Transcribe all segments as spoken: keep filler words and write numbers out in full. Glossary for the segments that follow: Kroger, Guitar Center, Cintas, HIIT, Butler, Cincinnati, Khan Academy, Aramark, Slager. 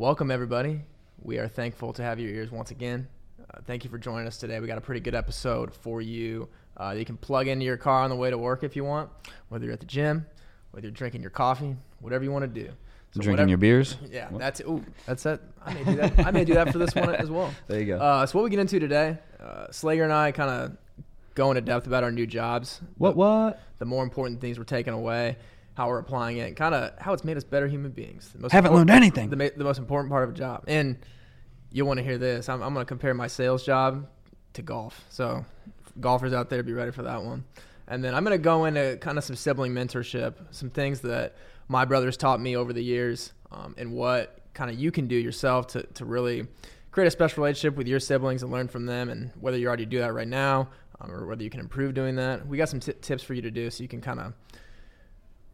Welcome, everybody. We are thankful to have your ears once again. Uh, thank you for joining us today. We got a pretty good episode for you. Uh, you can plug into your car on the way to work if you want, whether you're at the gym, whether you're drinking your coffee, whatever you want to do. So drinking whatever, your beers? Yeah, what? that's it. Ooh, that's it. I may do that. I may do that for this one as well. There you go. Uh, so what we get into today, uh, Slager and I kind of go into depth about our new jobs. What, the, what? The more important things we're taking away, how we're applying it, kind of how it's made us better human beings. The most Haven't learned anything. The, the most important part of a job. And you'll want to hear this. I'm, I'm going to compare my sales job to golf. So golfers out there, be ready for that one. And then I'm going to go into kind of some sibling mentorship, some things that my brothers taught me over the years, um, and what kind of you can do yourself to, to really create a special relationship with your siblings and learn from them, and whether you already do that right now um, or whether you can improve doing that. We got some t- tips for you to do so you can kind of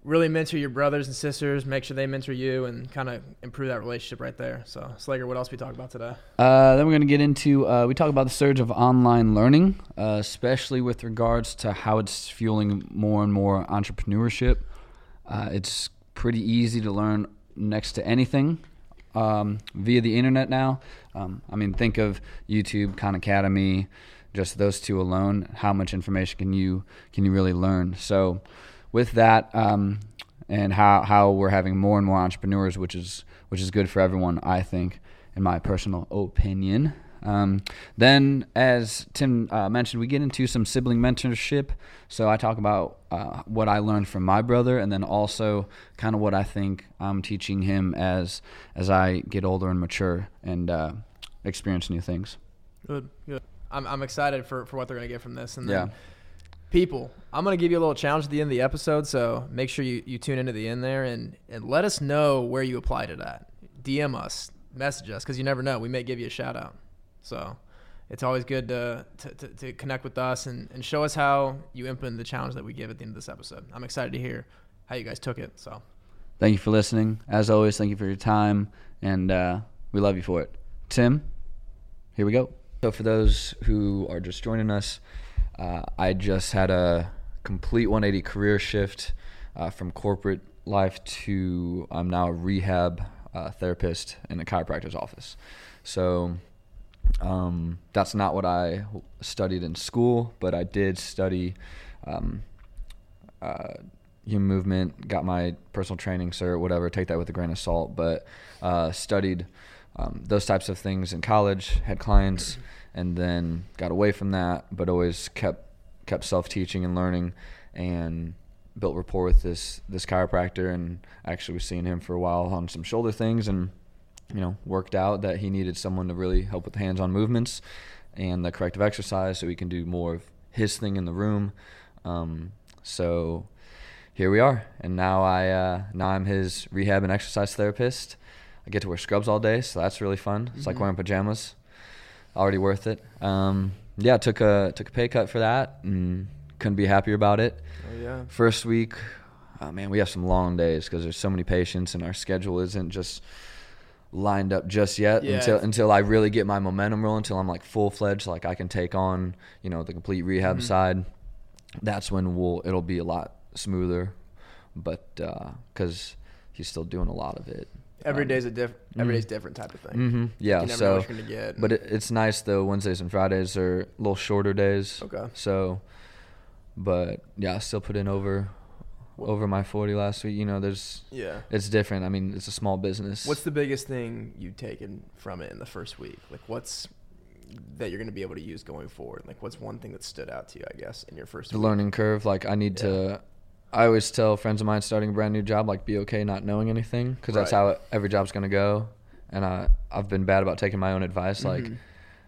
really mentor your brothers and sisters, make sure they mentor you, and kind of improve that relationship right there. So, Slager, what else we talk about today? Uh, then we're going to get into, uh, we talk about the surge of online learning, uh, especially with regards to how it's fueling more and more entrepreneurship. Uh, it's pretty easy to learn next to anything um, via the internet now. Um, I mean, think of YouTube, Khan Academy, just those two alone. How much information can you can you really learn? So, with that, um, and how, how we're having more and more entrepreneurs, which is which is good for everyone, I think, in my personal opinion. Um, then, as Tim uh, mentioned, we get into some sibling mentorship. So I talk about uh, what I learned from my brother, and then also kind of what I think I'm teaching him as as I get older and mature and uh, experience new things. Good, good. I'm I'm excited for, for what they're gonna get from this, and then, yeah. People, I'm going to give you a little challenge at the end of the episode, so make sure you, you tune into the end there, and, and let us know where you applied it at. D M us, message us, because you never know. We may give you a shout-out. So it's always good to to, to, to connect with us and, and show us how you implement the challenge that we give at the end of this episode. I'm excited to hear how you guys took it. So, thank you for listening. As always, thank you for your time, and uh, we love you for it. Tim, here we go. So for those who are just joining us, Uh, I just had a complete one eighty career shift uh, from corporate life to I'm now a rehab uh, therapist in a chiropractor's office. So um, that's not what I studied in school, but I did study um, uh, human movement, got my personal training cert, whatever, take that with a grain of salt, but uh, studied um, those types of things in college, had clients, and then got away from that, but always kept kept self-teaching and learning, and built rapport with this this chiropractor, and actually was seeing him for a while on some shoulder things, and you know, worked out that he needed someone to really help with hands-on movements and the corrective exercise so he can do more of his thing in the room. Um, so here we are, and now I uh, now I'm his rehab and exercise therapist. I get to wear scrubs all day, so that's really fun. It's mm-hmm. like wearing pajamas. Already worth it. Um, yeah, took a took a pay cut for that, and couldn't be happier about it. Oh, yeah. First week, oh, man, we have some long days because there's so many patients, and our schedule isn't just lined up just yet yeah. until until I really get my momentum rolling, until I'm like full fledged, like I can take on you know the complete rehab mm-hmm. side. That's when we'll it'll be a lot smoother, but because uh, he's still doing a lot of it. Every day's a diff- every day's different type of thing. Mm-hmm. Yeah, you never so know what you're gonna get. But it, it's nice though. Wednesdays and Fridays are a little shorter days. Okay. So, but yeah, I still put in over what? over my forty last week. You know, there's yeah, it's different. I mean, it's a small business. What's the biggest thing you've taken from it in the first week? Like, what's that you're gonna be able to use going forward? Like, what's one thing that stood out to you, I guess, in your first the week? The learning curve. Like, I need yeah. to. I always tell friends of mine starting a brand new job, like, be okay not knowing anything, because right. that's how it, every job's going to go. And I, I've been bad about taking my own advice, mm-hmm. like,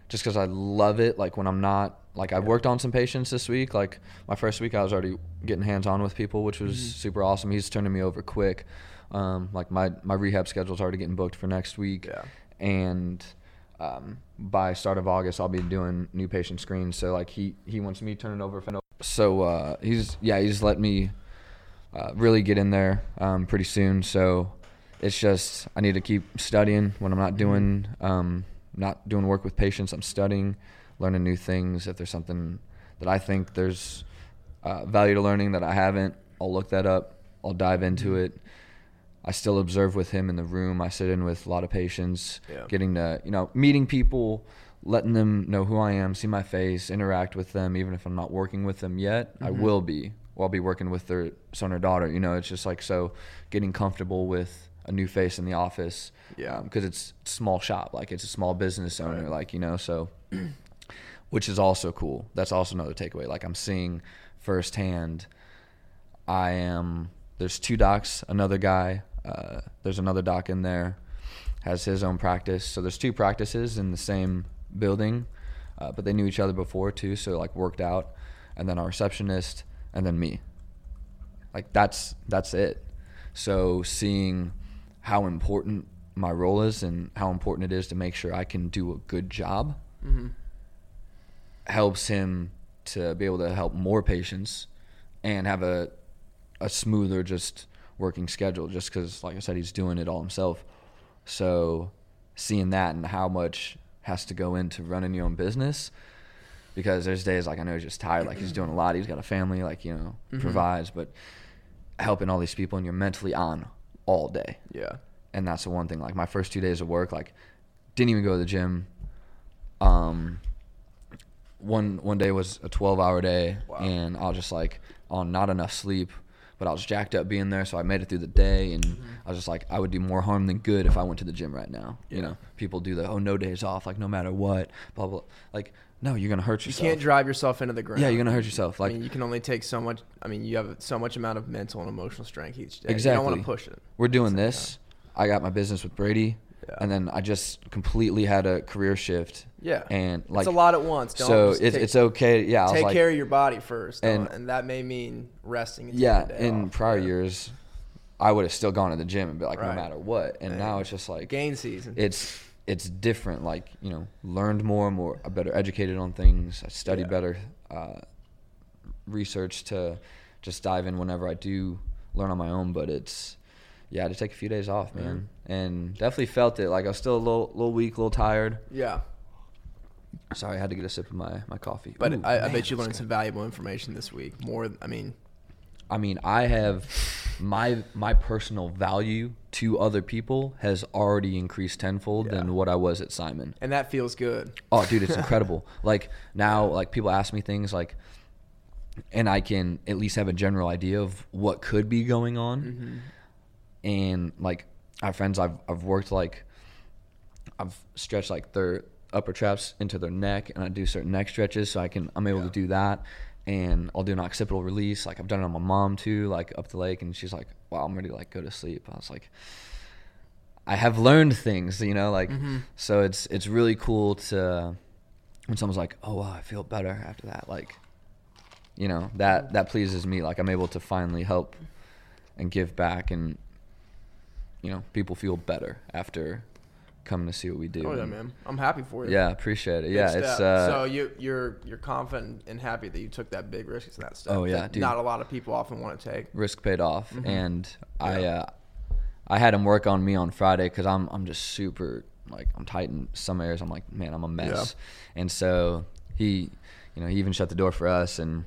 just because I love it. Like, when I'm not, like, I yeah. worked on some patients this week. Like, my first week I was already getting hands-on with people, which was mm-hmm. super awesome. He's turning me over quick. Um, like, my, my rehab schedule's already getting booked for next week. Yeah. And um, by start of August, I'll be doing new patient screens. So, like, he, he wants me turning over. So, uh, he's, yeah, he's let me... Uh, really get in there um, pretty soon, so it's just I need to keep studying when I'm not doing um, not doing work with patients. I'm studying, learning new things. If there's something that I think there's uh, value to learning that I haven't, I'll look that up. I'll dive into it. I still observe with him in the room. I sit in with a lot of patients, yeah. getting to, you know, meeting people, letting them know who I am, see my face, interact with them. Even if I'm not working with them yet, mm-hmm. I will be. Well, I'll be working with their son or daughter. You know, it's just like, so getting comfortable with a new face in the office. Yeah. Because um, it's a small shop. Like, it's a small business owner. Right. Like, you know, so, which is also cool. That's also another takeaway. Like, I'm seeing firsthand, I am, there's two docs, another guy, uh, there's another doc in there, has his own practice. So there's two practices in the same building, uh, but they knew each other before too. So like worked out, and then our receptionist, and then me. Like that's, that's it. So seeing how important my role is and how important it is to make sure I can do a good job mm-hmm. helps him to be able to help more patients and have a, a smoother just working schedule, just because like I said, he's doing it all himself. So seeing that and how much has to go into running your own business, because there's days like I know he's just tired, like he's doing a lot, he's got a family, like, you know, mm-hmm. provides, but helping all these people and you're mentally on all day. Yeah. And that's the one thing, like my first two days of work, like didn't even go to the gym. Um, one, one day was a twelve hour day. Wow. And I was just like on not enough sleep, but I was jacked up being there. So I made it through the day, and mm-hmm. I was just like, I would do more harm than good if I went to the gym right now. Yeah. You know, people do the, oh, no days off, like no matter what, blah, blah. Like, no, you're going to hurt yourself. You can't drive yourself into the ground. Yeah, you're going to hurt yourself. Like, I mean, you can only take so much. I mean, you have so much amount of mental and emotional strength each day. Exactly. You don't want to push it. We're doing this. Time. I got my business with Brady. Yeah. And then I just completely had a career shift. Yeah. And like, it's a lot at once. Don't so it's, take, it's okay. Yeah. I take was like, care of your body first. And, and that may mean resting. Yeah. In off. prior yeah. years, I would have still gone to the gym and be like, right. no matter what. And Man. now it's just like gain season. It's, it's different. Like, you know, learned more and more, I better educated on things. I study yeah. better, uh, research to just dive in whenever I do learn on my own, but it's, yeah, I just take a few days off, man, mm. and definitely felt it. Like, I was still a little, little weak, a little tired. Yeah. Sorry, I had to get a sip of my, my coffee. But Ooh, I, man, I bet you learned good. some valuable information this week. More, I mean. I mean, I have my my personal value to other people has already increased tenfold yeah. than what I was at Simon. And that feels good. Oh, dude, it's incredible. Like, now, like, people ask me things, like, and I can at least have a general idea of what could be going on. Mm-hmm. And like our friends, I've I've worked like I've stretched like their upper traps into their neck, and I do certain neck stretches, so I can I'm able yeah. to do that, and I'll do an occipital release. Like, I've done it on my mom too, like up the lake, and she's like, "Wow, I'm ready to like go to sleep." I was like, I have learned things, you know, like mm-hmm. so it's it's really cool to when someone's like, "Oh wow, I feel better after that." Like, you know, that that pleases me. Like, I'm able to finally help and give back, and you know, people feel better after coming to see what we do. Oh yeah, man. I'm happy for you. Yeah, appreciate it. Yeah, it's uh, so you you're you're confident and happy that you took that big risk. It's that step. Oh yeah, dude. Not a lot of people often want to take. Risk paid off, mm-hmm. and yeah. I uh, I had him work on me on Friday because I'm I'm just super like I'm tight in some areas. I'm like, man, I'm a mess, yeah. and so he, you know, he even shut the door for us, and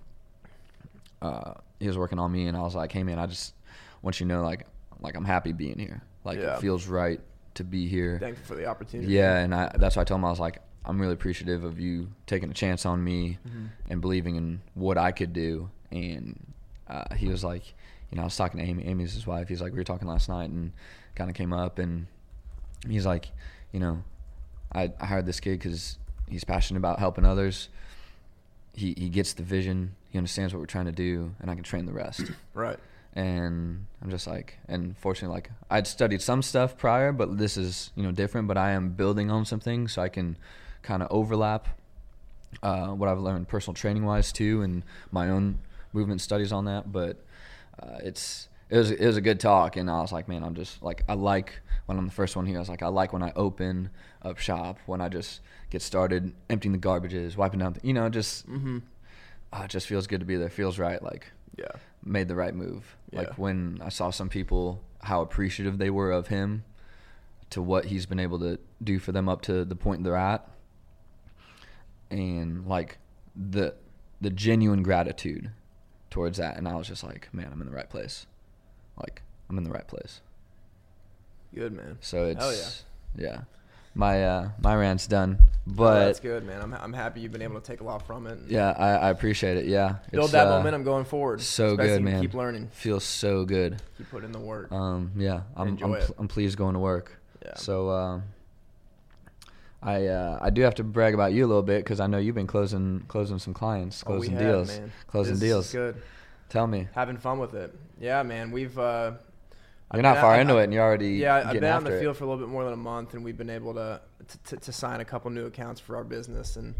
uh, he was working on me, and I was like, hey man, I just want you to know, like. Like, I'm happy being here. Like, yeah. it feels right to be here. Thankful for the opportunity. Yeah, and I, that's why I told him, I was like, I'm really appreciative of you taking a chance on me mm-hmm. and believing in what I could do. And uh, he was like, you know, I was talking to Amy. Amy's his wife. He's like, we were talking last night and kind of came up. And he's like, you know, I, I hired this kid because he's passionate about helping others. He, he gets the vision. He understands what we're trying to do. And I can train the rest. Right. And I'm just like, and fortunately, like I'd studied some stuff prior, but this is, you know, different, but I am building on something so I can kind of overlap uh, what I've learned personal training wise too, and my own movement studies on that. But uh, it's, it was, it was a good talk. And I was like, man, I'm just like, I like when I'm the first one here. I was like, I like when I open up shop, when I just get started emptying the garbages, wiping down, the, you know, just, mm-hmm. uh, it just feels good to be there. Feels right. Like, yeah. made the right move. Yeah. Like when I saw some people, how appreciative they were of him to what he's been able to do for them up to the point they're at. And like the, the genuine gratitude towards that. And I was just like, man, I'm in the right place. Like I'm in the right place. Good, man. So it's Hell yeah. yeah. My uh, my rant's done. But oh, that's good, man. I'm I'm happy you've been able to take a lot from it. Yeah, I, I appreciate it. Yeah, build it's, that uh, momentum going forward. So good, man. Keep learning. Feels so good. Keep putting in the work. Um, yeah, I'm I'm, pl- I'm pleased going to work. Yeah. So um, I uh, I do have to brag about you a little bit because I know you've been closing closing some clients, closing oh, we deals, have, man. closing this deals. Is good. Tell me. Having fun with it. Yeah, man. We've. Uh, You're not far I, into I, it, and you're already yeah. I've been out in the field it. for a little bit more than a month, and we've been able to, to to sign a couple new accounts for our business, and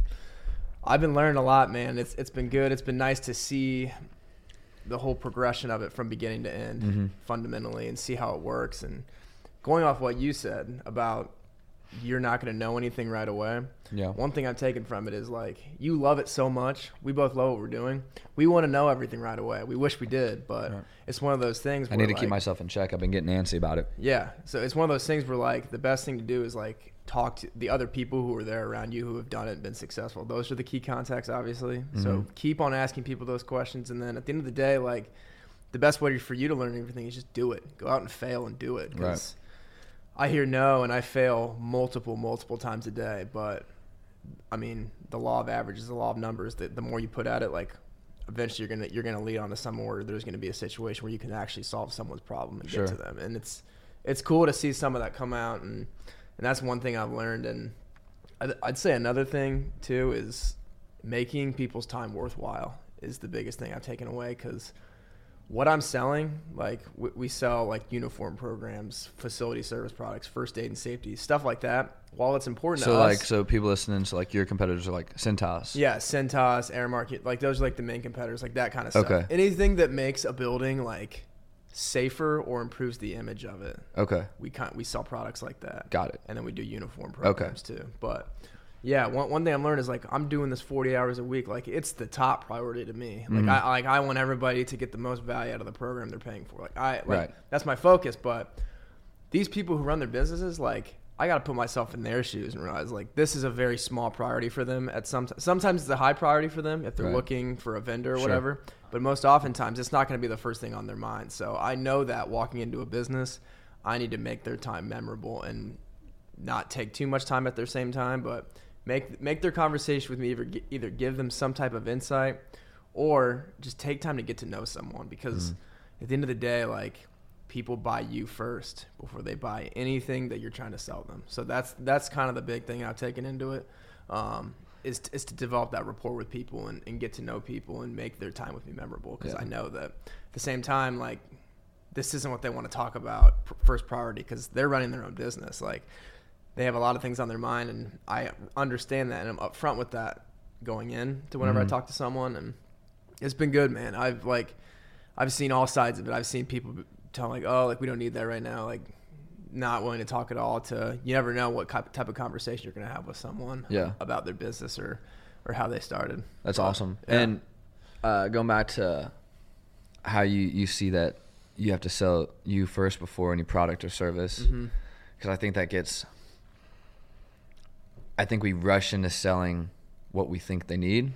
I've been learning a lot, man. It's it's been good. It's been nice to see the whole progression of it from beginning to end, mm-hmm. fundamentally, and see how it works. And going off what you said about you're not going to know anything right away. Yeah. One thing I've taken from it is like you love it so much. We both love what we're doing. We want to know everything right away. We wish we did, but right. it's one of those things. I where need to like, keep myself in check. I've been getting antsy about it. Yeah. So it's one of those things where like the best thing to do is like talk to the other people who are there around you who have done it and been successful. Those are the key contacts, obviously. Mm-hmm. So keep on asking people those questions, and then at the end of the day, like the best way for you to learn everything is just do it. Go out and fail and do it. Right. I hear no, and I fail multiple, multiple times a day. But, I mean, the law of averages, the law of numbers, the, the more you put at it, like, eventually you're going to you're gonna lead on to somewhere where there's going to be a situation where you can actually solve someone's problem and sure. get to them. And it's it's cool to see some of that come out, and, and that's one thing I've learned. And I'd, I'd say another thing, too, is making people's time worthwhile is the biggest thing I've taken away because – what I'm selling, like we, we sell like uniform programs, facility service products, first aid and safety, stuff like that. While it's important so to like, us. So like, so people listening to like your competitors are like Cintas. Yeah, Cintas, Aramark, like those are like the main competitors, like that kind of stuff. Okay. Anything that makes a building like safer or improves the image of it. Okay. We can't, we sell products like that. Got it. And then we do uniform programs okay. too. But yeah, one one thing I'm learning is like I'm doing this forty hours a week. Like it's the top priority to me. Like mm-hmm. I like I want everybody to get the most value out of the program they're paying for. Like I like right. that's my focus. But these people who run their businesses, like I got to put myself in their shoes and realize like this is a very small priority for them. At some sometimes it's a high priority for them if they're right. looking for a vendor or sure. whatever. But most oftentimes it's not going to be the first thing on their mind. So I know that walking into a business, I need to make their time memorable and not take too much time at their same time, but Make make their conversation with me either, either give them some type of insight or just take time to get to know someone because mm-hmm. at the end of the day, like people buy you first before they buy anything that you're trying to sell them. So that's that's kind of the big thing I've taken into it um, is, t- is to develop that rapport with people and, and get to know people and make their time with me memorable because yeah. I know that at the same time, like this isn't what they want to talk about first priority because they're running their own business. Like they have a lot of things on their mind, and I understand that, and I'm upfront with that going in to whenever mm-hmm. I talk to someone, and it's been good, man. I've like, I've seen all sides of it. I've seen people tell like, oh, like we don't need that right now, like not willing to talk at all. To you never know what type of conversation you're gonna have with someone yeah. about their business or, or how they started. That's but, awesome. Yeah. And uh, going back to how you you see that you have to sell you first before any product or service, because mm-hmm. I think that gets. I think we rush into selling what we think they need.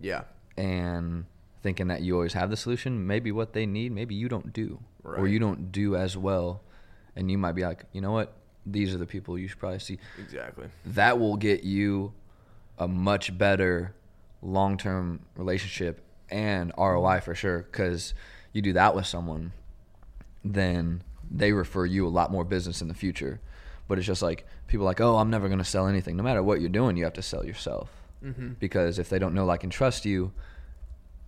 Yeah. And thinking that you always have the solution, maybe what they need, maybe you don't do. Right. Or you don't do as well. And you might be like, you know what? These are the people you should probably see. Exactly. That will get you a much better long-term relationship and R O I for sure. Because you do that with someone, then they refer you a lot more business in the future. But it's just like people are like, oh, I'm never going to sell anything. No matter what you're doing, you have to sell yourself mm-hmm. because if they don't know, like, and trust you,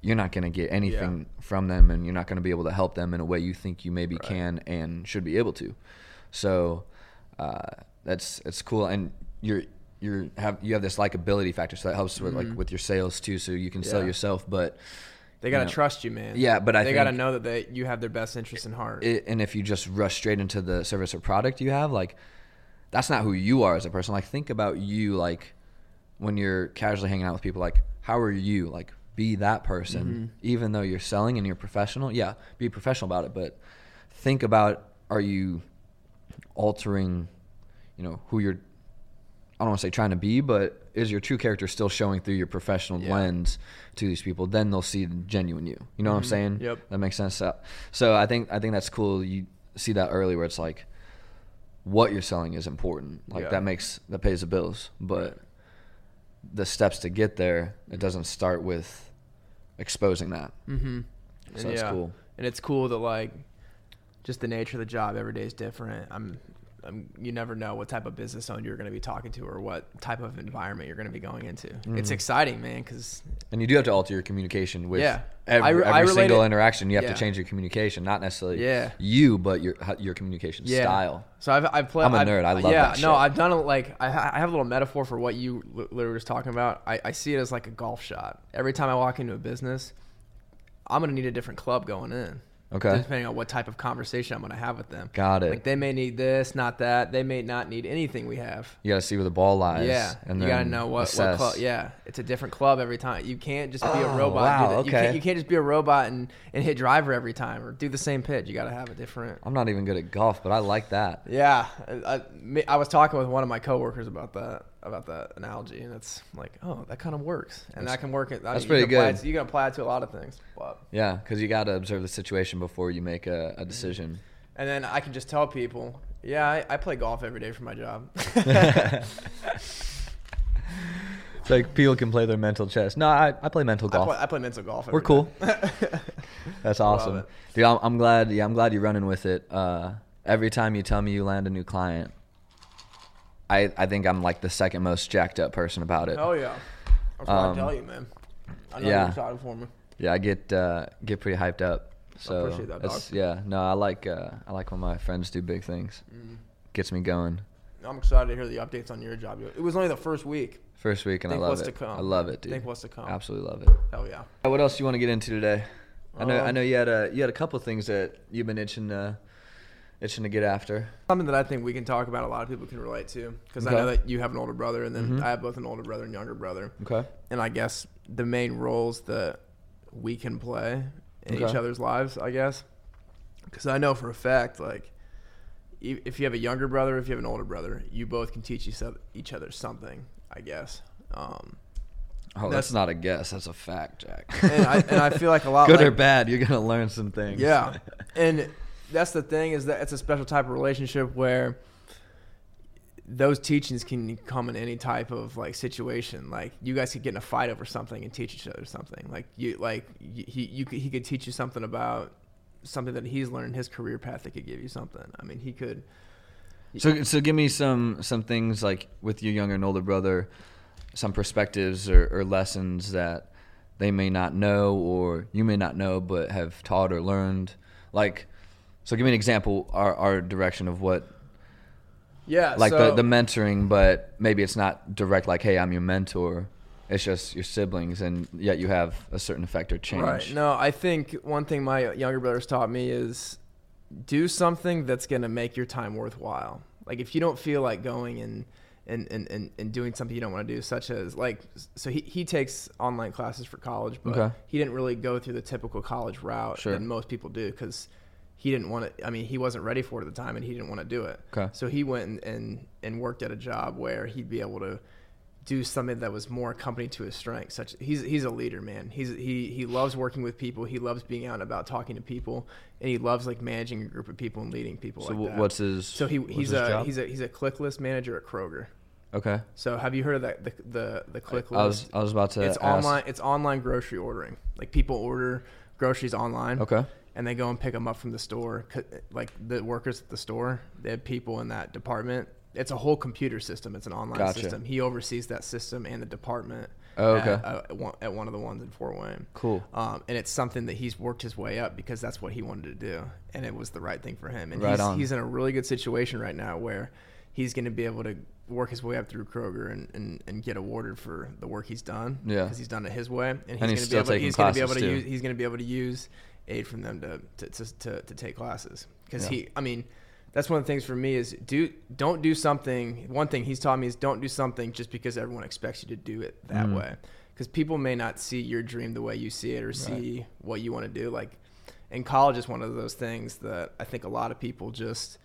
you're not going to get anything yeah. from them, and you're not going to be able to help them in a way you think you maybe right. can and should be able to. So uh, that's it's cool, and you're you're have you have this likability factor, so that helps mm-hmm. with like with your sales too, so you can yeah. sell yourself, but. They gotta you know, trust you, man. Yeah, but I they think gotta know that they you have their best interest in heart. It, and if you just rush straight into the service or product you have, like, that's not who you are as a person. Like, think about you, like, when you're casually hanging out with people, like, how are you? Like, be that person, mm-hmm. even though you're selling and you're professional. Yeah, be professional about it, but think about, are you altering, you know, who you're, I don't want to say trying to be, but is your true character still showing through your professional yeah. lens to these people? Then they'll see the genuine you. You know mm-hmm. what I'm saying? Yep. That makes sense. So, so I think I think that's cool. You see that early where it's like, what you're selling is important. Like yeah. that makes that pays the bills, but the steps to get there, it doesn't start with exposing that. Mm-hmm. So and that's yeah. cool. And it's cool that like just the nature of the job every day is different. I'm, I'm you never know what type of business owner you're going to be talking to or what type of environment you're going to be going into. Mm-hmm. It's exciting, man. Cause and you do have to alter your communication with yeah. every, I re- every I single interaction. You have yeah. to change your communication, not necessarily yeah. you, but your, your communication yeah. style. So I've, I've played, I'm a I've, nerd. I love yeah, that shit. No, I've done a, like, I, I have a little metaphor for what you literally were just talking about. I, I see it as like a golf shot. Every time I walk into a business, I'm going to need a different club going in. Okay. Depending on what type of conversation I'm going to have with them. Got it. Like they may need this, not that. They may not need anything we have. You got to see where the ball lies. Yeah. And you got to know what, what club. Yeah. It's a different club every time. You can't just be oh, a robot. Wow. And do that. Okay. You can't, you can't just be a robot and, and hit driver every time or do the same pitch. You got to have a different. I'm not even good at golf, but I like that. Yeah. I, I, I was talking with one of my coworkers about that. about that analogy, and it's like, oh, that kind of works, and that's, that can work. It, that's pretty good. It, you can apply it to a lot of things. But. Yeah, because you got to observe the situation before you make a, a decision. And then I can just tell people, yeah, I, I play golf every day for my job. It's like people can play their mental chess. No, I, I play mental golf. I play, I play mental golf. Every We're cool. That's awesome, dude. I'm, I'm glad. Yeah, I'm glad you're running with it. Uh, every time you tell me you land a new client. I, I think I'm like the second most jacked up person about it. Oh yeah, that's what um, I tell you, man. I know yeah. you're excited for me. Yeah, I get uh, get pretty hyped up. So I appreciate that, dog. Yeah, no, I like uh, I like when my friends do big things. Mm. Gets me going. I'm excited to hear the updates on your job. It was only the first week. First week, and think I love what's it. To come. I love it, dude. Think what's to come. Absolutely love it. Hell yeah. What else do you want to get into today? Um, I know I know you had a you had a couple of things that you've been itching. Uh, Itching to get after. Something that I think we can talk about, a lot of people can relate to, because okay. I know that you have an older brother, and then mm-hmm. I have both an older brother and younger brother. Okay. And I guess the main roles that we can play in okay. each other's lives, I guess, because I know for a fact, like, if you have a younger brother, if you have an older brother, you both can teach each other something, I guess. Um, oh, that's, that's not a guess. That's a fact, Jack. And I, and I feel like a lot. Good like, or bad, you're going to learn some things. Yeah. And that's the thing, is that it's a special type of relationship where those teachings can come in any type of like situation. Like you guys could get in a fight over something and teach each other something. Like you, like he, you, he could teach you something about something that he's learned in his career path that could give you something. I mean, he could. So, so give me some, some things like with your younger and older brother, some perspectives or, or lessons that they may not know, or you may not know, but have taught or learned. Like, so give me an example, our, our direction of what, yeah, like so, the, the mentoring, but maybe it's not direct like, hey, I'm your mentor. It's just your siblings, and yet you have a certain effect or change. Right. No, I think one thing my younger brothers taught me is do something that's going to make your time worthwhile. Like if you don't feel like going and, and, and, and, and doing something you don't want to do, such as like, so he, he takes online classes for college, but okay. he didn't really go through the typical college route sure. that most people do, because he didn't want to, I mean, he wasn't ready for it at the time, and he didn't want to do it. Okay. So he went and, and, and worked at a job where he'd be able to do something that was more accompanied to his strengths. Such he's he's a leader, man. He's he he loves working with people. He loves being out and about talking to people, and he loves like managing a group of people and leading people. So like that. what's his? So he he's his a job? he's a he's a click list manager at Kroger. Okay. So have you heard of that the the, the click list? I was I was about to. It's ask. online. It's online grocery ordering. Like people order groceries online. Okay. And they go and pick them up from the store. Like the workers at the store, they have people in that department. It's a whole computer system. It's an online gotcha. system. He oversees that system and the department oh, okay. at, uh, at, one, at one of the ones in Fort Wayne. Cool. Um, and it's something that he's worked his way up because that's what he wanted to do. And it was the right thing for him. And right he's, on. he's in a really good situation right now where he's going to be able to work his way up through Kroger and, and, and get awarded for the work he's done. Yeah. Because he's done it his way. And he's, and he's gonna still be able, taking he's classes gonna be able to use, He's going to be able to use... aid from them to to to, to take classes, because yeah. he I mean that's one of the things for me is do don't do something one thing he's taught me is don't do something just because everyone expects you to do it that mm. way, because people may not see your dream the way you see it or right. see what you want to do. Like in college is one of those things that I think a lot of people just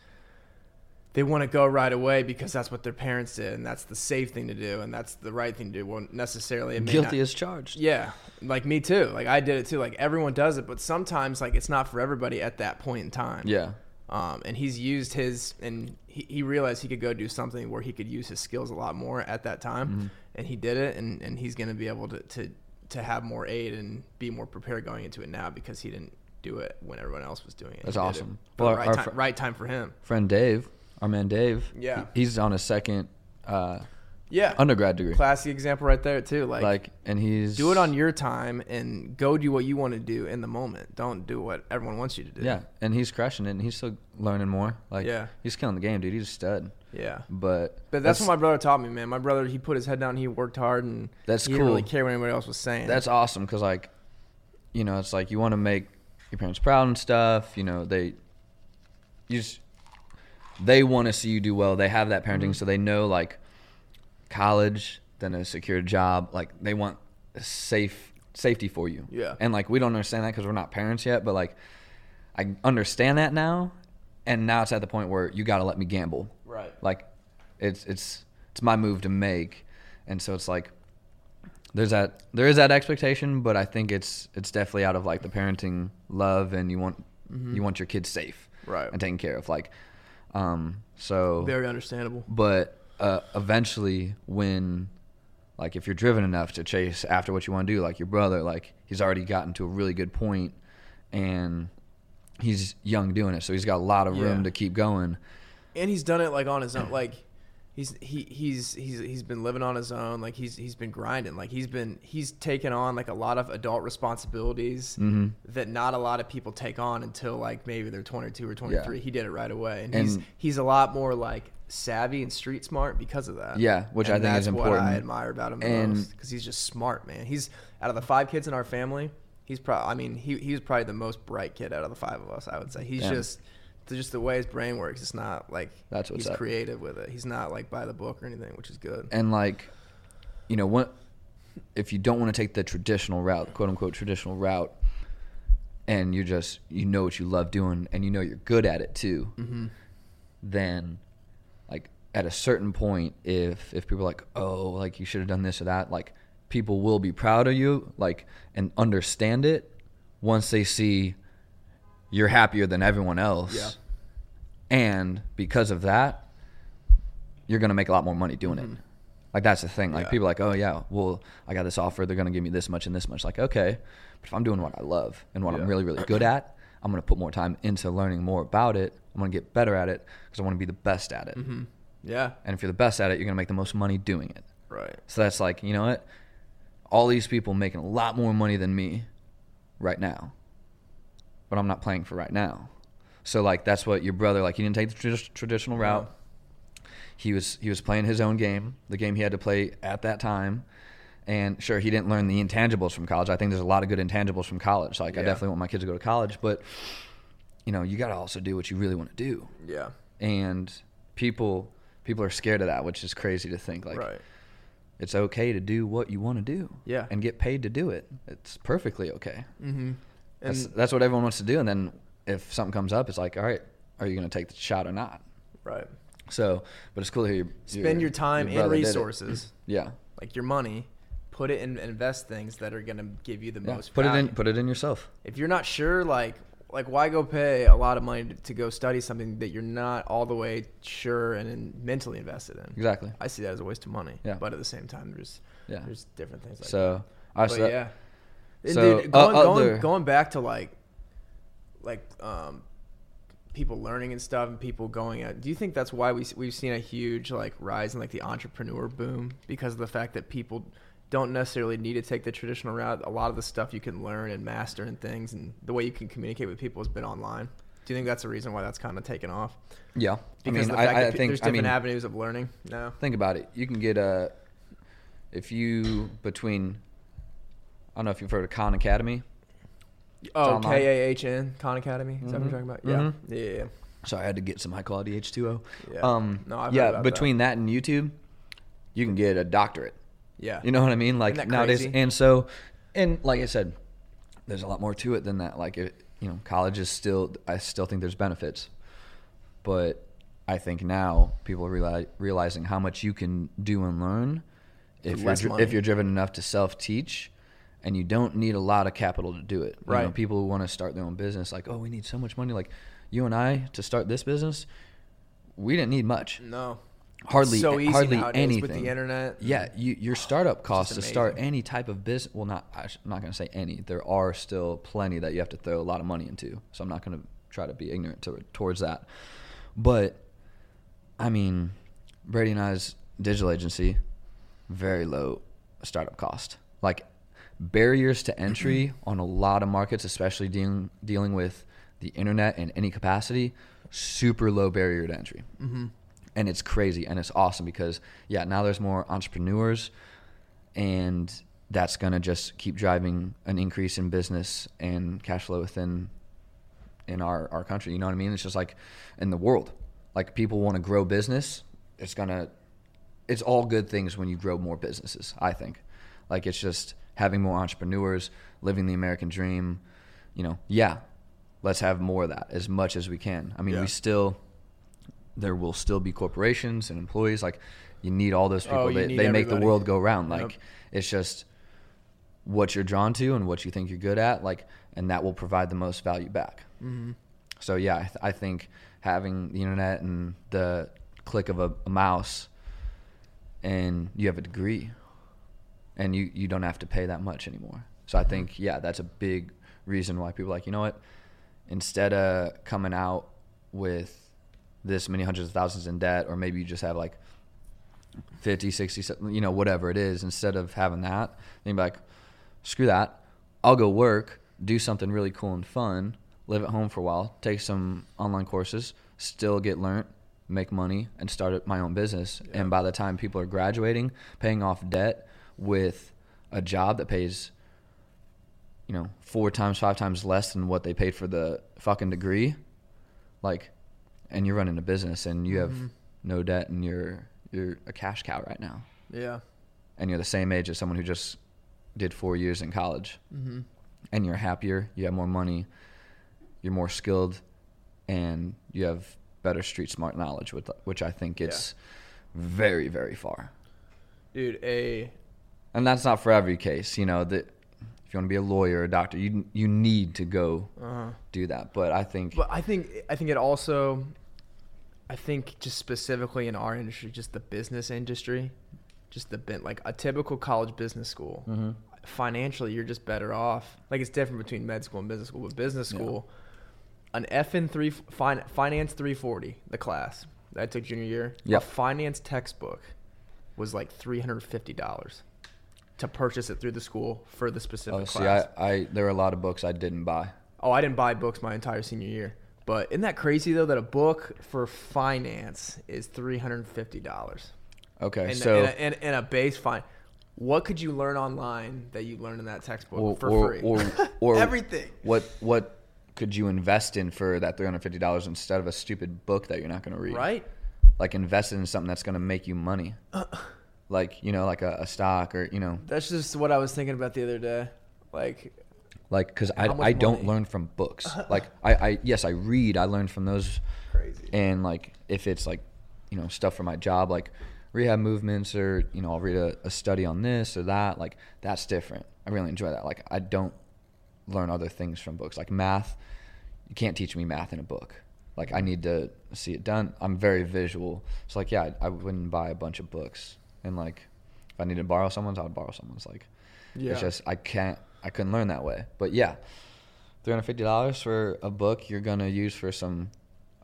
they want to go right away because that's what their parents did, and that's the safe thing to do, and that's the right thing to do. Well, necessarily, it may guilty not, as charged. Yeah, like me too. Like I did it too. Like everyone does it, but sometimes like it's not for everybody at that point in time. Yeah. Um, and he's used his, and he, he realized he could go do something where he could use his skills a lot more at that time. Mm-hmm. And he did it, and, and he's going to be able to, to, to have more aid and be more prepared going into it now because he didn't do it when everyone else was doing it. That's awesome. It, well, right, our, time, fr- right time for him. Friend Dave, our man Dave. Yeah. He, he's on his second uh, yeah. undergrad degree. Classy example right there too. Like, like, and he's do it on your time and go do what you want to do in the moment. Don't do what everyone wants you to do. Yeah, and he's crushing it, and he's still learning more. Like, yeah. he's killing the game, dude. He's a stud. Yeah, but but that's, that's what my brother taught me, man. My brother, he put his head down, he worked hard, and that's he cool. didn't really care what anybody else was saying. That's awesome, because like, you know, it's like you want to make your parents proud and stuff. You know, they, you just, they want to see you do well. They have that parenting, so they know like college, then a secure job. Like they want safe safety for you. Yeah, and like we don't understand that because we're not parents yet, but like I understand that now, and now it's at the point where you got to let me gamble. Right. Like it's it's it's my move to make. And so it's like there's that there is that expectation, but I think it's it's definitely out of like the parenting love, and you want mm-hmm. you want your kids safe. Right. And taken care of. Like um so very understandable. But uh, eventually when like if you're driven enough to chase after what you want to do, like your brother, like he's already gotten to a really good point and he's young doing it, so he's got a lot of room yeah. to keep going. And he's done it like on his own, like he's he he's he's he's been living on his own, like he's he's been grinding, like he's been he's taken on like a lot of adult responsibilities mm-hmm. that not a lot of people take on until like maybe they're twenty-two or twenty-three. Yeah. He did it right away, and, and he's he's a lot more like savvy and street smart because of that. Yeah, which and I think is important. That's what I admire about him and most, because he's just smart, man. He's out of the five kids in our family, he's probably I mean he he was probably the most bright kid out of the five of us. I would say he's yeah. just. Just the way his brain works, it's not like that's what's he's up. Creative with it. He's not like by the book or anything, which is good. And like, you know, what if you don't want to take the traditional route, quote unquote traditional route, and you just you know what you love doing and you know you're good at it too, mm-hmm. then like at a certain point, if if people are like, oh, like you should have done this or that, like people will be proud of you, like and understand it once they see. You're happier than everyone else. Yeah. And because of that, you're going to make a lot more money doing mm-hmm. it. Like, that's the thing. Like, yeah. people are like, oh, yeah, well, I got this offer. They're going to give me this much and this much. Like, okay, but if I'm doing what I love and what yeah. I'm really, really good at, I'm going to put more time into learning more about it. I'm going to get better at it because I want to be the best at it. Mm-hmm. Yeah. And if you're the best at it, you're going to make the most money doing it. Right. So that's like, you know what? All these people making a lot more money than me right now. But I'm not playing for right now. So like that's what your brother, like he didn't take the trad- traditional route. He was he was playing his own game, the game he had to play at that time. And sure, he didn't learn the intangibles from college. I think there's a lot of good intangibles from college. So like yeah. I definitely want my kids to go to college, but you know, you got to also do what you really want to do. Yeah. And people people are scared of that, which is crazy to think like right. it's okay to do what you want to do. Yeah. And get paid to do it. It's perfectly okay. Mm-hmm. And that's, that's what everyone wants to do. And then if something comes up, it's like, all right, are you going to take the shot or not? Right. So, but it's cool to hear you spend your time your and resources. Yeah. Like your money, put it in, invest things that are going to give you the yeah. most put value. It in, put it in yourself. If you're not sure, like, like why go pay a lot of money to, to go study something that you're not all the way sure and in, mentally invested in? Exactly. I see that as a waste of money. Yeah. But at the same time, there's, yeah. there's different things like so, that. Right, so, but yeah. So, dude, going, uh, going, going back to like, like um, people learning and stuff, and people going out. Do you think that's why we we've seen a huge like rise in like the entrepreneur boom because of the fact that people don't necessarily need to take the traditional route? A lot of the stuff you can learn and master and things, and the way you can communicate with people has been online. Do you think that's the reason why that's kind of taken off? Yeah, because I mean, the fact I, I that think there's different I mean, avenues of learning now. Think about it. You can get a if you between. I don't know if you've heard of Khan Academy. Oh, K A H N, Khan Academy. Is mm-hmm. that what you're talking about? Yeah. Mm-hmm. yeah, yeah, yeah. So I had to get some high-quality H two O. Yeah, um, no, I've yeah between that. that and YouTube, you can get a doctorate. Yeah. You know what I mean? Like Isn't that nowadays. Crazy? And so, and like I said, there's a lot more to it than that. Like, it, you know, college is still, I still think there's benefits. But I think now people are reali- realizing how much you can do and learn if you're, dri- if you're driven enough to self-teach. And you don't need a lot of capital to do it. Right. You know, people who want to start their own business, like, oh, we need so much money. Like, you and I, to start this business, we didn't need much. No. Hardly, so easy hardly anything with the internet. Yeah, you, your startup costs to start any type of business. Well, not I'm not going to say any. There are still plenty that you have to throw a lot of money into. So I'm not going to try to be ignorant to, towards that. But I mean, Brady and I's digital agency, very low startup cost. Like barriers to entry on a lot of markets, especially dealing dealing with the internet in any capacity, super low barrier to entry. Mm-hmm. And it's crazy, and it's awesome because, yeah, now there's more entrepreneurs, and that's going to just keep driving an increase in business and cash flow within in our, our country. You know what I mean? It's just like in the world. Like people want to grow business. It's going to – it's all good things when you grow more businesses, I think. Like it's just having more entrepreneurs, living the American dream. You know, yeah, let's have more of that as much as we can. I mean, yeah. we still – there will still be corporations and employees. Like you need all those people. Oh, they they make the world go round. Like yep. It's just what you're drawn to and what you think you're good at. Like, and that will provide the most value back. Mm-hmm. So yeah, I, th- I think having the internet and the click of a, a mouse, and you have a degree, and you, you don't have to pay that much anymore. So I think, yeah, that's a big reason why people are like, you know what, instead of coming out with this many hundreds of thousands in debt, or maybe you just have like fifty, sixty, seventy, you know, whatever it is, instead of having that, then you'd be like, screw that. I'll go work, do something really cool and fun, live at home for a while, take some online courses, still get learned, make money, and start my own business. Yeah. And by the time people are graduating, paying off debt with a job that pays, you know, four times, five times less than what they paid for the fucking degree, like, and you're running a business and you have mm-hmm. no debt and you're you're a cash cow right now. Yeah. And you're the same age as someone who just did four years in college. Mm-hmm. And you're happier, you have more money, you're more skilled, and you have better street smart knowledge, with which I think it's yeah. very, very far. Dude, a... And that's not for every case. You know, that if you want to be a lawyer or a doctor, you you need to go uh-huh. do that. But I think... But I think I think it also... I think just specifically in our industry, just the business industry, just the bent, like a typical college business school, mm-hmm. financially, you're just better off. Like it's different between med school and business school, but business school, yeah. an F N three, fin, finance three forty, the class that I took junior year, yep. a finance textbook was like three hundred fifty dollars to purchase it through the school for the specific oh, class. See, I, I, there were a lot of books I didn't buy. Oh, I didn't buy books my entire senior year. But isn't that crazy, though, that a book for finance is three hundred fifty dollars? Okay, and, so... And a, and, and a base fine. What could you learn online that you learned in that textbook or, for or, free? Or, or everything. What what could you invest in for that three hundred fifty dollars instead of a stupid book that you're not going to read? Right. Like, invest in something that's going to make you money. Uh, like, you know, like a, a stock or, you know... That's just what I was thinking about the other day. Like... Like, because I, I don't learn from books. Like, I, I yes, I read. I learn from those. Crazy. And, like, if it's, like, you know, stuff for my job, like rehab movements or, you know, I'll read a, a study on this or that. Like, that's different. I really enjoy that. Like, I don't learn other things from books. Like, math, you can't teach me math in a book. Like, I need to see it done. I'm very visual. So, like, yeah, I, I wouldn't buy a bunch of books. And, like, if I needed to borrow someone's, I would borrow someone's. Like, yeah. It's just I can't. I couldn't learn that way. But yeah, three hundred fifty dollars for a book you're going to use for some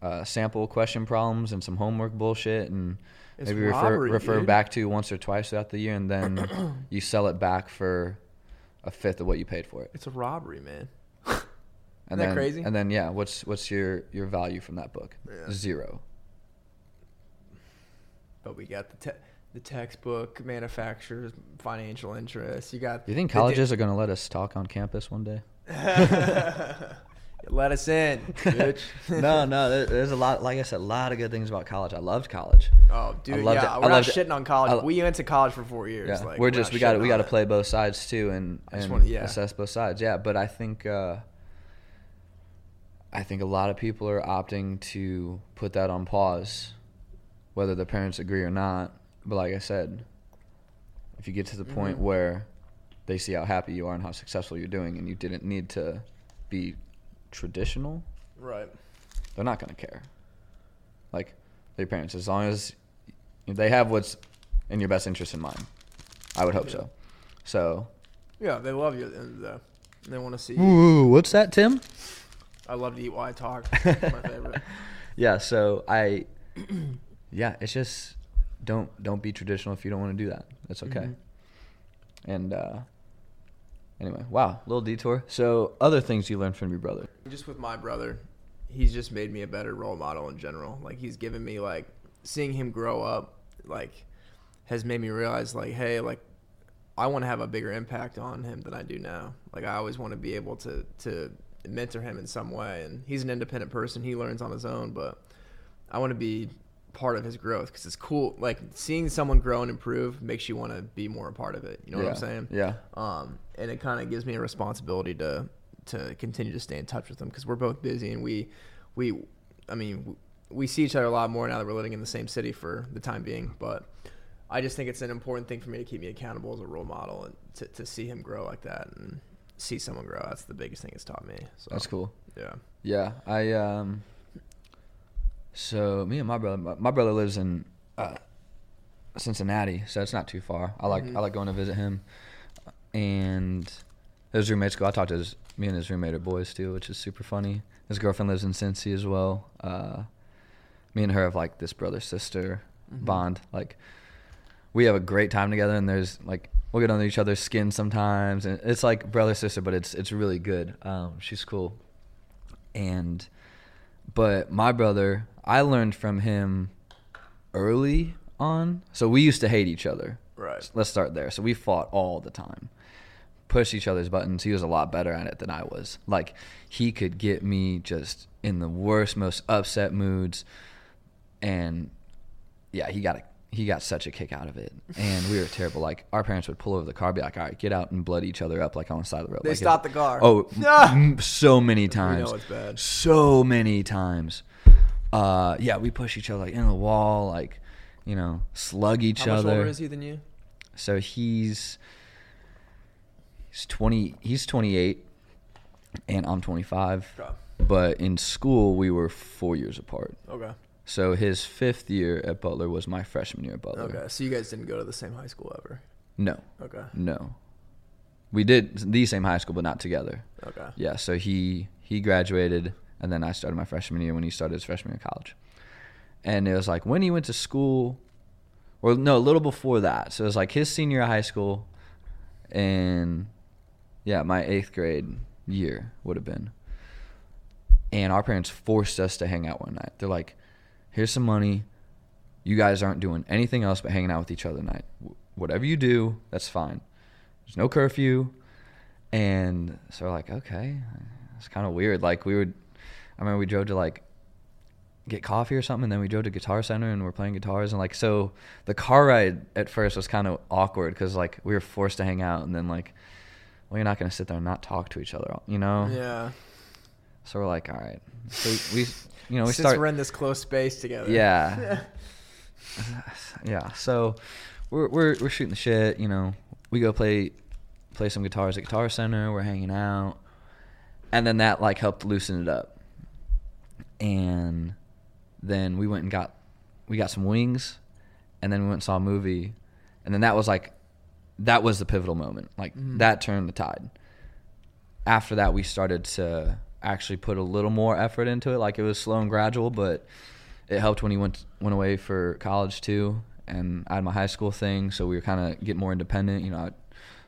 uh, sample question problems and some homework bullshit and it's maybe robbery, refer, refer back to once or twice throughout the year, and then you sell it back for a fifth of what you paid for it. It's a robbery, man. Isn't and then, that crazy? And then, yeah, what's what's your, your value from that book? Yeah. Zero. But we got the... Te- The textbook, manufacturers, financial interests. You got. You think colleges di- are going to let us talk on campus one day? Let us in, bitch. no, no. There, there's a lot. Like I said, a lot of good things about college. I loved college. Oh, dude, yeah. It. We're I not shitting it. on college. I, we went to college for four years. Yeah. Like, we're, we're just we got we got to play both sides too and, and wanna, yeah. assess both sides. Yeah, but I think uh, I think a lot of people are opting to put that on pause, whether their parents agree or not. But like I said, if you get to the point mm-hmm. where they see how happy you are and how successful you're doing and you didn't need to be traditional. Right. they're not going to care. Like, their parents, as long as they have what's in your best interest in mind. I would hope yeah. so. So. Yeah, they love you at the end of the day. They want to see you. Ooh, what's that, Tim? I love to eat while I talk. It's my favorite. Yeah, so I, yeah, it's just don't don't be traditional if you don't want to do that. That's okay. Mm-hmm. And uh, anyway, wow, little detour. So other things you learned from your brother. Just with my brother, he's just made me a better role model in general. Like, he's given me, like, seeing him grow up, like, has made me realize, like, hey, like, I want to have a bigger impact on him than I do now. Like, I always want to be able to to mentor him in some way. And he's an independent person. He learns on his own, but I want to be part of his growth because it's cool. Like, seeing someone grow and improve makes you want to be more a part of it. You know yeah. what I'm saying? Yeah. Um, and it kind of gives me a responsibility to to continue to stay in touch with him because we're both busy and we, we, I mean, we see each other a lot more now that we're living in the same city for the time being, but I just think it's an important thing for me to keep me accountable as a role model and to, to see him grow like that and see someone grow. That's the biggest thing it's taught me. So, that's cool. Yeah. Yeah. I, um, so me and my brother, my, my brother lives in, uh, Cincinnati, so it's not too far. I like, mm-hmm. I like going to visit him and his roommates go, I talked to his, me and his roommate are boys too, which is super funny. His girlfriend lives in Cincy as well. Uh, me and her have like this brother sister mm-hmm. bond, like, we have a great time together, and there's like we'll get under each other's skin sometimes, and it's like brother sister, but it's it's really good. Um, she's cool, and but my brother, I learned from him early on. So we used to hate each other. Right. Let's start there. So we fought all the time, pushed each other's buttons. He was a lot better at it than I was. Like he could get me just in the worst, most upset moods, and yeah, he got a. He got such a kick out of it, and we were terrible. Like, our parents would pull over the car, be like, all right, get out and blood each other up, like, on the side of the road. They like, stopped the car. Oh, m- so many times. We know it's bad. So many times. Uh, yeah, we push each other, like, in the wall, like, you know, slug each other. How much other. older is he than you? So he's he's twenty. He's twenty-eight, and I'm twenty-five. Okay. But in school, we were four years apart. Okay. So his fifth year at Butler was my freshman year at Butler. Okay, so you guys didn't go to the same high school ever? No. Okay. No. We did the same high school, but not together. Okay. Yeah, so he, he graduated, and then I started my freshman year when he started his freshman year of college. And it was like when he went to school, or no, a little before that. So it was like his senior year of high school, and yeah, my eighth grade year would have been. And our parents forced us to hang out one night. They're like, here's some money. You guys aren't doing anything else but hanging out with each other tonight. W- whatever you do, that's fine. There's no curfew. And so we're like, okay, it's kind of weird. Like we would, I mean, we drove to like get coffee or something. And then we drove to Guitar Center and we're playing guitars. And like, so the car ride at first was kind of awkward because like we were forced to hang out. And then like, well, you're not going to sit there and not talk to each other, you know? Yeah. So we're like, all right. So we, you know, we Since start. Since we're in this close space together. Yeah. Yeah. So we're we're we're shooting the shit. You know, we go play play some guitars at Guitar Center. We're hanging out, and then that like helped loosen it up. And then we went and got we got some wings, and then we went and saw a movie, and then that was like that was the pivotal moment. Like mm-hmm. that turned the tide. After that, we started to actually put a little more effort into it. Like it was slow and gradual, but it helped when he went went away for college too, and I had my high school thing, so we were kind of getting more independent. You know, I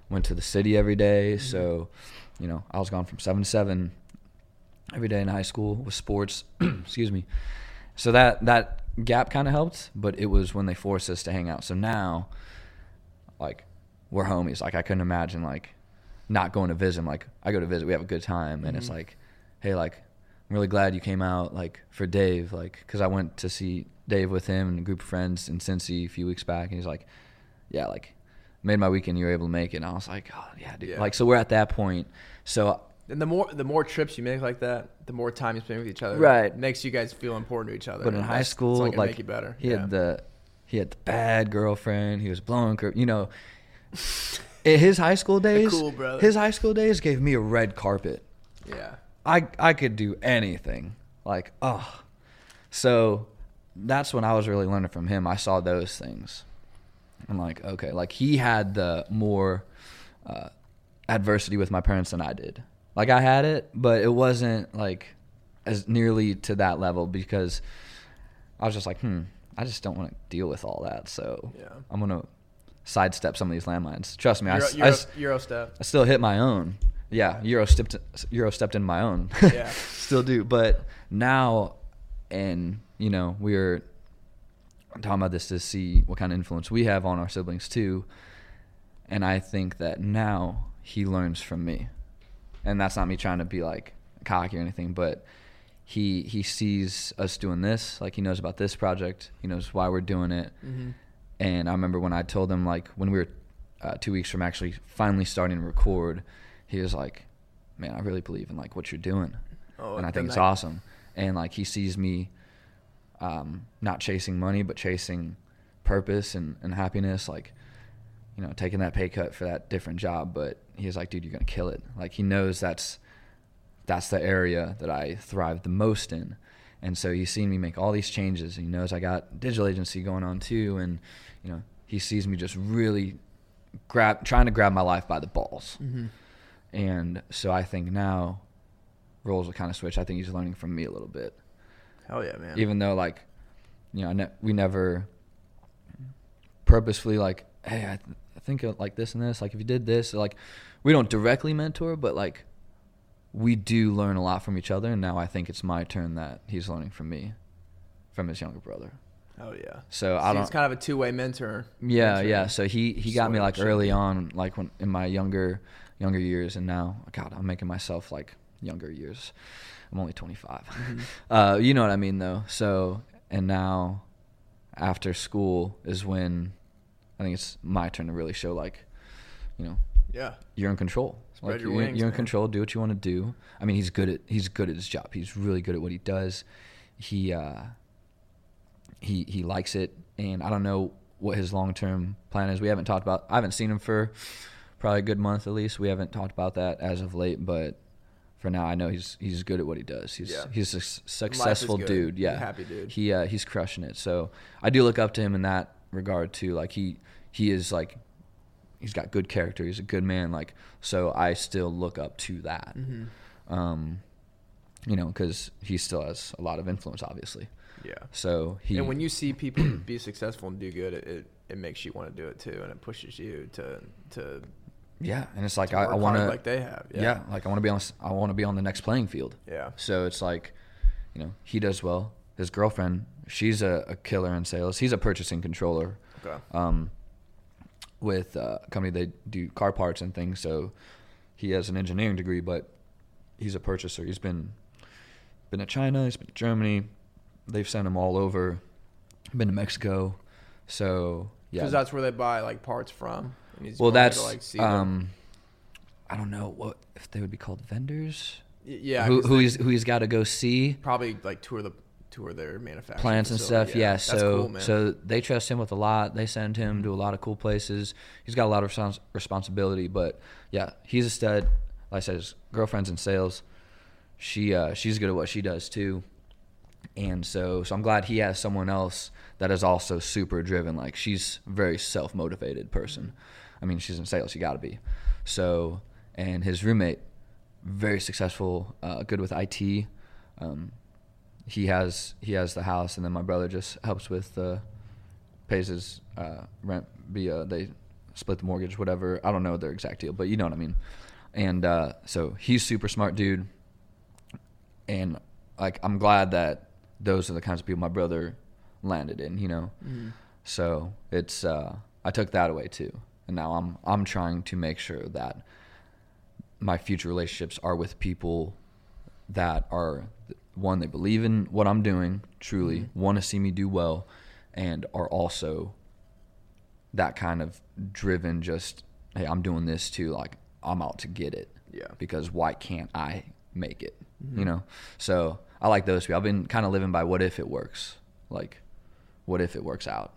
went to the city every day, so you know I was gone from seven to seven every day in high school with sports. Excuse me. So that that gap kind of helped, but it was when they forced us to hang out. So now, like, we're homies. Like I couldn't imagine like not going to visit him. Like I go to visit, we have a good time, and mm-hmm. it's like, hey, like, I'm really glad you came out, like, for Dave, like, because I went to see Dave with him and a group of friends in Cincy a few weeks back, and he's like, yeah, like, made my weekend, you were able to make it, and I was like, oh, yeah, dude, yeah. Like, so we're at that point, so. And the more the more trips you make like that, the more time you spend with each other. Right. It makes you guys feel important to each other. But in high school, like, like make you better. He, yeah. had the, he had the bad girlfriend, he was blowing, you know, his high school days, the cool brother. His high school days gave me a red carpet. Yeah. I I could do anything. like, oh. So that's when I was really learning from him. I saw those things. I'm like, okay, like he had the more uh, adversity with my parents than I did. Like I had it, but it wasn't like as nearly to that level because I was just like, hmm, I just don't want to deal with all that. So yeah. I'm going to sidestep some of these landmines. Trust me, Euro, I, Euro, I, Euro step. I still hit my own. Yeah, Euro stepped, Euro stepped in my own. Yeah. Still do. But now, and, you know, we're talking about this to see what kind of influence we have on our siblings too. And I think that now he learns from me. And that's not me trying to be like cocky or anything, but he he sees us doing this. Like he knows about this project. He knows why we're doing it. Mm-hmm. And I remember when I told him, like when we were uh, two weeks from actually finally starting to record, he was like, man, I really believe in like what you're doing. Oh, and I think it's night. Awesome. And like he sees me um, not chasing money, but chasing purpose and, and happiness. Like, you know, taking that pay cut for that different job. But he's like, dude, you're going to kill it. Like he knows that's that's the area that I thrive the most in. And so he's seen me make all these changes, and he knows I got digital agency going on too. And, you know, he sees me just really grab, trying to grab my life by the balls. Mm-hmm. And so I think now roles will kind of switch. I think he's learning from me a little bit. Hell yeah, man. Even though, like, you know, ne- we never purposefully like, hey, I, th- I think of like this and this, like if you did this, like we don't directly mentor, but like we do learn a lot from each other. And now I think it's my turn that he's learning from me, from his younger brother. Oh yeah. So, so I don't, he's kind of a two way mentor. Yeah. Mentor. Yeah. So he, he got so me like early on, like when in my younger, younger years. And now, God, I'm making myself like younger years. I'm only twenty-five. Mm-hmm. uh, you know what I mean though? So, and now after school is when, I think it's my turn to really show, like, you know, yeah, you're in control. Spread like, your you're, wings, you're in man. Control. Do what you want to do. I mean, he's good at he's good at his job. He's really good at what he does. He uh, he he likes it, and I don't know what his long term plan is. We haven't talked about. I haven't seen him for probably a good month at least. We haven't talked about that as of late, but for now, I know he's he's good at what he does. He's yeah. he's a successful dude. Yeah, happy dude. He uh, he's crushing it. So I do look up to him in that regard too. Like he he is like he's got good character, he's a good man, like so I still look up to that. Mm-hmm. um you know, because he still has a lot of influence obviously. Yeah, so he and when you see people be successful and do good, it, it it makes you want to do it too, and it pushes you to to yeah, and it's like to I, I want to like they have yeah, yeah like I want to be on I want to be on the next playing field. Yeah, so it's like, you know, he does well. His girlfriend, she's a, a killer in sales. He's a purchasing controller. Okay. Um, with a company, they do car parts and things. So he has an engineering degree, but he's a purchaser. He's been been to China. He's been to Germany. They've sent him all over. Been to Mexico. So yeah, because that's where they buy like parts from. And he's well, that's to, like, see um, I don't know what if they would be called vendors. Y- yeah, who who they, he's who he's got to go see. Probably like tour the. Tour their manufacturing plants and facility. Stuff. Yeah, yeah. So cool, man. So they trust him with a lot. They send him mm-hmm. to a lot of cool places. He's got a lot of respons- responsibility, but yeah, he's a stud. Like I said, his girlfriend's in sales. She uh, she's good at what she does too, and so so I'm glad he has someone else that is also super driven. Like she's a very self motivated person. Mm-hmm. I mean, she's in sales. You got to be. So and his roommate, very successful, uh, good with I T. Um, He has he has the house, and then my brother just helps with the, pays his uh, rent via, they split the mortgage, whatever. I don't know their exact deal, but you know what I mean. And uh, so he's super smart dude, and like I'm glad that those are the kinds of people my brother landed in, you know. Mm-hmm. So it's uh, I took that away too, and now I'm I'm trying to make sure that my future relationships are with people that are. One, they believe in what I'm doing, truly, mm-hmm. want to see me do well, and are also that kind of driven, just, hey, I'm doing this too, like, I'm out to get it. Yeah. Because why can't I make it, mm-hmm. you know? So I like those people. I've been kind of living by what if it works? Like, what if it works out?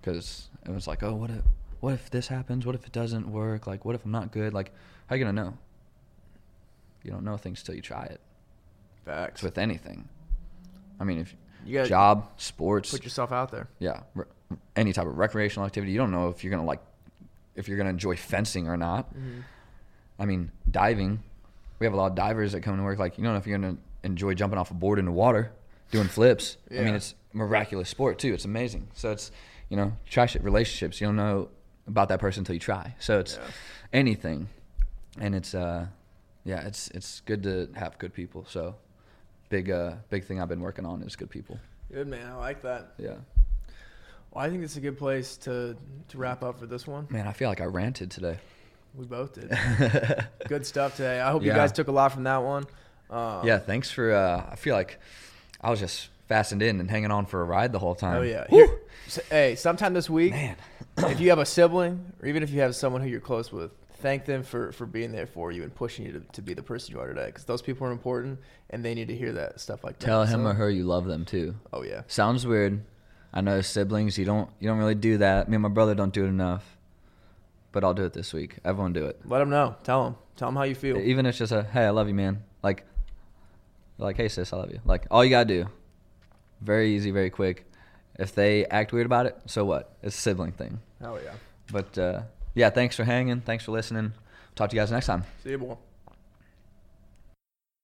Because it was like, oh, what if, what if this happens? What if it doesn't work? Like, what if I'm not good? Like, how are you going to know? You don't know things till you try it. Facts. It's with anything. I mean, if you got job, sports, put yourself out there. Yeah, re- any type of recreational activity. You don't know if you're gonna like, if you're gonna enjoy fencing or not. Mm-hmm. I mean, diving. We have a lot of divers that come to work. Like, you don't know if you're gonna enjoy jumping off a board into water, doing flips. Yeah. I mean, it's a miraculous sport too. It's amazing. So it's, you know, try shit relationships. You don't know about that person until you try. So it's yeah. anything, and it's uh, yeah, it's it's good to have good people. So. Big uh, big thing I've been working on is good people. Good, man. I like that. Yeah. Well, I think it's a good place to, to wrap up for this one. Man, I feel like I ranted today. We both did. Good stuff today. I hope yeah. you guys took a lot from that one. Um, yeah, thanks for... Uh, I feel like I was just fastened in and hanging on for a ride the whole time. Oh, yeah. Here, so, hey, sometime this week, man. If you have a sibling, or even if you have someone who you're close with, thank them for, for being there for you and pushing you to, to be the person you are today, because those people are important and they need to hear that stuff like that. Tell him so. or her you love them too. Oh yeah. Sounds weird. I know siblings, you don't you don't really do that. Me and my brother don't do it enough, but I'll do it this week. Everyone do it. Let them know. Tell them. Tell them how you feel. Even if it's just a, hey, I love you, man. Like, like, hey sis, I love you. Like, all you gotta do. Very easy, very quick. If they act weird about it, so what? It's a sibling thing. Oh yeah. But. uh Yeah, thanks for hanging. Thanks for listening. Talk to you guys next time. See you, boy.